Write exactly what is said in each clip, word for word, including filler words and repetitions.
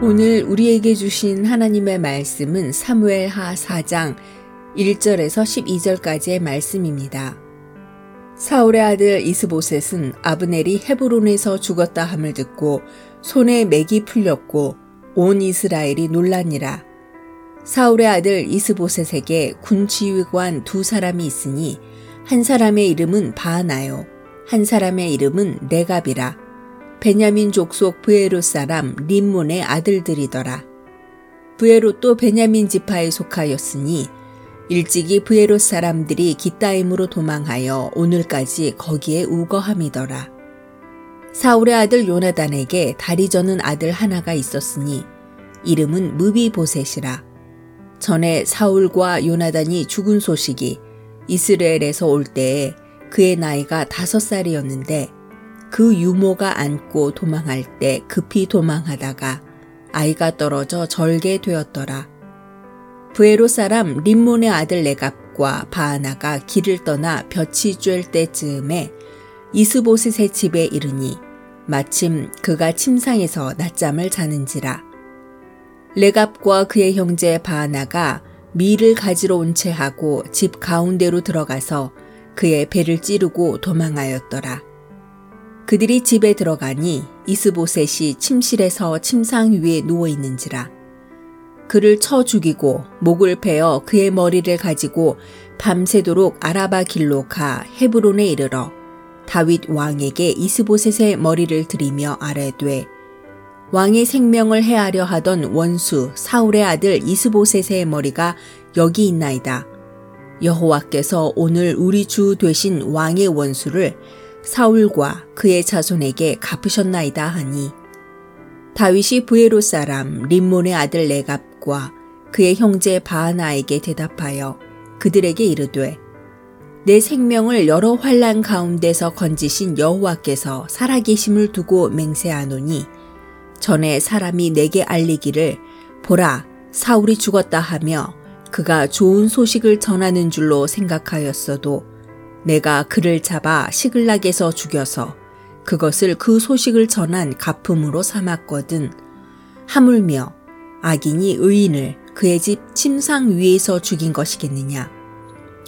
오늘 우리에게 주신 하나님의 말씀은 사무엘하 사 장 일 절에서 십이 절까지의 말씀입니다. 사울의 아들 이스보셋은 아브넬이 헤브론에서 죽었다 함을 듣고 손에 맥이 풀렸고 온 이스라엘이 놀라니라. 사울의 아들 이스보셋에게 군지휘관 두 사람이 있으니 한 사람의 이름은 바나요, 한 사람의 이름은 네갑이라. 베냐민 족속 부에롯 사람 림몬의 아들들이더라. 부에롯도 베냐민 지파에 속하였으니 일찍이 부에롯 사람들이 깃다임으로 도망하여 오늘까지 거기에 우거함이더라. 사울의 아들 요나단에게 다리 저는 아들 하나가 있었으니 이름은 무비보셋이라. 전에 사울과 요나단이 죽은 소식이 이스라엘에서 올 때에 그의 나이가 다섯 살이었는데 그 유모가 안고 도망할 때 급히 도망하다가 아이가 떨어져 절개 되었더라. 부에롯 사람 림몬의 아들 레갑과 바아나가 길을 떠나 볕이 쬐을 때쯤에 이스보셋의 집에 이르니 마침 그가 침상에서 낮잠을 자는지라. 레갑과 그의 형제 바아나가 밀을 가지러 온 채 하고 집 가운데로 들어가서 그의 배를 찌르고 도망하였더라. 그들이 집에 들어가니 이스보셋이 침실에서 침상 위에 누워있는지라. 그를 쳐 죽이고 목을 베어 그의 머리를 가지고 밤새도록 아라바 길로 가 헤브론에 이르러 다윗 왕에게 이스보셋의 머리를 들이며 아뢰되, 왕의 생명을 해하려 하던 원수 사울의 아들 이스보셋의 머리가 여기 있나이다. 여호와께서 오늘 우리 주 되신 왕의 원수를 사울과 그의 자손에게 갚으셨나이다 하니, 다윗이 부에롯 사람 림몬의 아들 레갑과 그의 형제 바아나에게 대답하여 그들에게 이르되, 내 생명을 여러 환난 가운데서 건지신 여호와께서 살아계심을 두고 맹세하노니 전에 사람이 내게 알리기를 보라 사울이 죽었다 하며 그가 좋은 소식을 전하는 줄로 생각하였어도 내가 그를 잡아 시글락에서 죽여서 그것을 그 소식을 전한 가품으로 삼았거든. 하물며 악인이 의인을 그의 집 침상 위에서 죽인 것이겠느냐.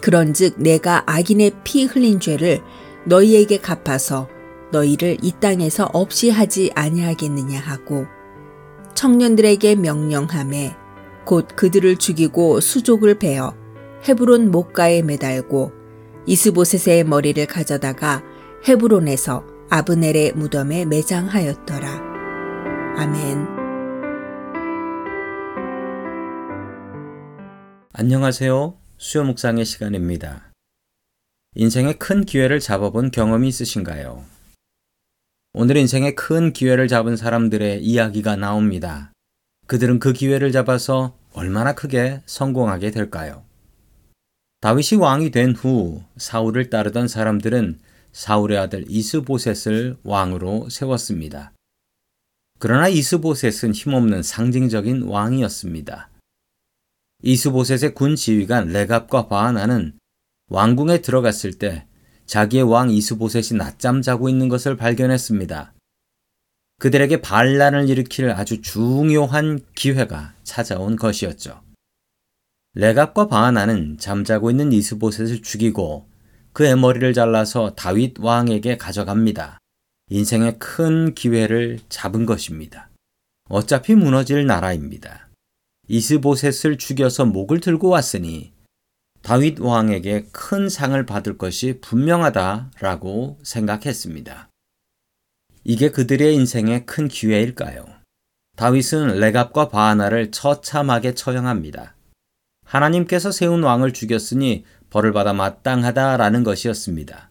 그런즉 내가 악인의 피 흘린 죄를 너희에게 갚아서 너희를 이 땅에서 없이 하지 아니하겠느냐 하고 청년들에게 명령하매 곧 그들을 죽이고 수족을 베어 헤브론 목가에 매달고 이스보셋의 머리를 가져다가 헤브론에서 아브넬의 무덤에 매장하였더라. 아멘. 안녕하세요. 수요 묵상의 시간입니다. 인생의 큰 기회를 잡아본 경험이 있으신가요? 오늘 인생의 큰 기회를 잡은 사람들의 이야기가 나옵니다. 그들은 그 기회를 잡아서 얼마나 크게 성공하게 될까요? 다윗이 왕이 된 후 사울을 따르던 사람들은 사울의 아들 이스보셋을 왕으로 세웠습니다. 그러나 이스보셋은 힘없는 상징적인 왕이었습니다. 이스보셋의 군 지휘관 레갑과 바아나는 왕궁에 들어갔을 때 자기의 왕 이스보셋이 낮잠 자고 있는 것을 발견했습니다. 그들에게 반란을 일으킬 아주 중요한 기회가 찾아온 것이었죠. 레갑과 바아나는 잠자고 있는 이스보셋을 죽이고 그의 머리를 잘라서 다윗 왕에게 가져갑니다. 인생의 큰 기회를 잡은 것입니다. 어차피 무너질 나라입니다. 이스보셋을 죽여서 목을 들고 왔으니 다윗 왕에게 큰 상을 받을 것이 분명하다라고 생각했습니다. 이게 그들의 인생의 큰 기회일까요? 다윗은 레갑과 바아나를 처참하게 처형합니다. 하나님께서 세운 왕을 죽였으니 벌을 받아 마땅하다라는 것이었습니다.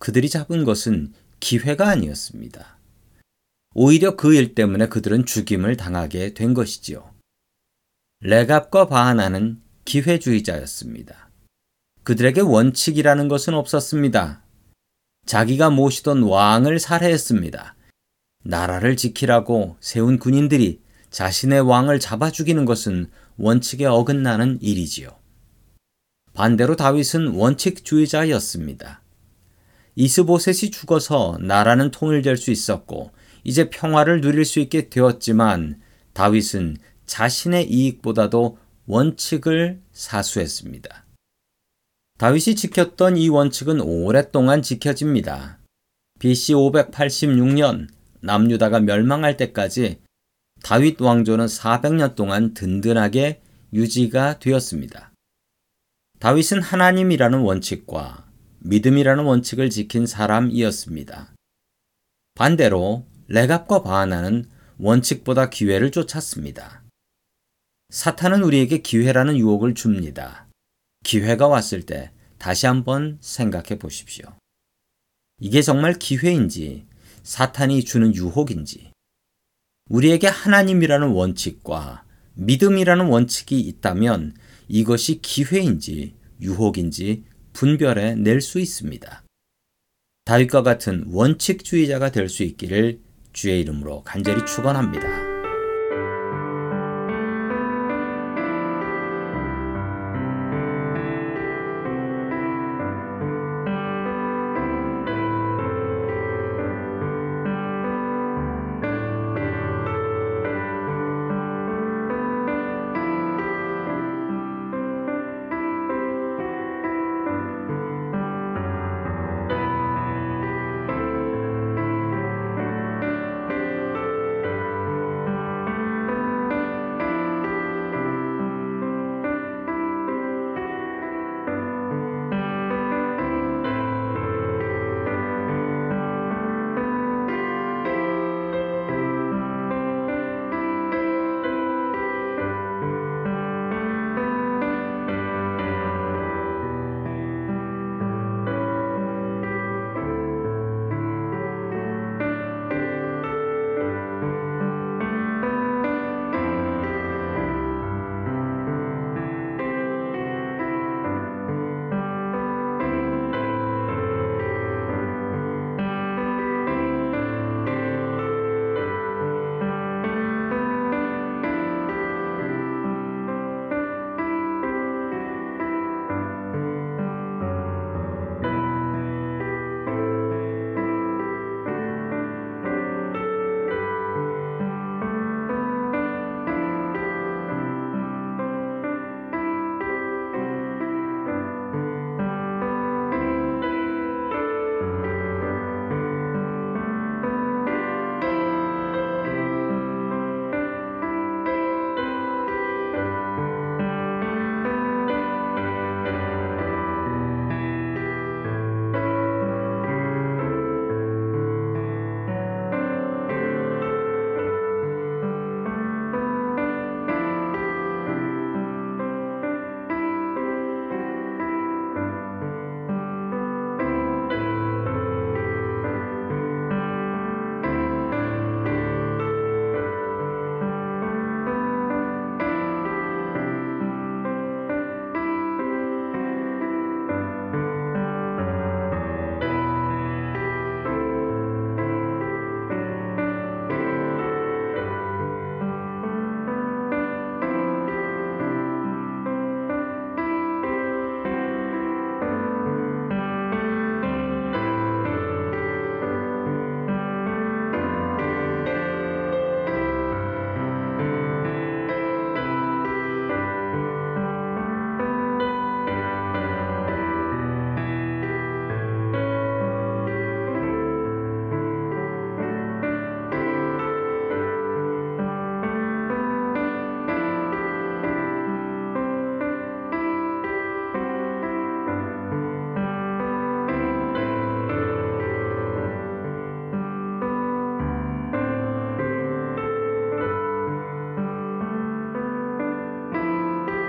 그들이 잡은 것은 기회가 아니었습니다. 오히려 그 일 때문에 그들은 죽임을 당하게 된 것이지요. 레갑과 바하나는 기회주의자였습니다. 그들에게 원칙이라는 것은 없었습니다. 자기가 모시던 왕을 살해했습니다. 나라를 지키라고 세운 군인들이 자신의 왕을 잡아 죽이는 것은 원칙에 어긋나는 일이지요. 반대로 다윗은 원칙주의자였습니다. 이스보셋이 죽어서 나라는 통일될 수 있었고 이제 평화를 누릴 수 있게 되었지만 다윗은 자신의 이익보다도 원칙을 사수했습니다. 다윗이 지켰던 이 원칙은 오랫동안 지켜집니다. 비씨 오백팔십육 년 남유다가 멸망할 때까지 다윗 왕조는 사백 년 동안 든든하게 유지가 되었습니다. 다윗은 하나님이라는 원칙과 믿음이라는 원칙을 지킨 사람이었습니다. 반대로 레갑과 바하나는 원칙보다 기회를 쫓았습니다. 사탄은 우리에게 기회라는 유혹을 줍니다. 기회가 왔을 때 다시 한번 생각해 보십시오. 이게 정말 기회인지 사탄이 주는 유혹인지. 우리에게 하나님이라는 원칙과 믿음이라는 원칙이 있다면 이것이 기회인지 유혹인지 분별해 낼 수 있습니다. 다윗과 같은 원칙주의자가 될 수 있기를 주의 이름으로 간절히 축원합니다.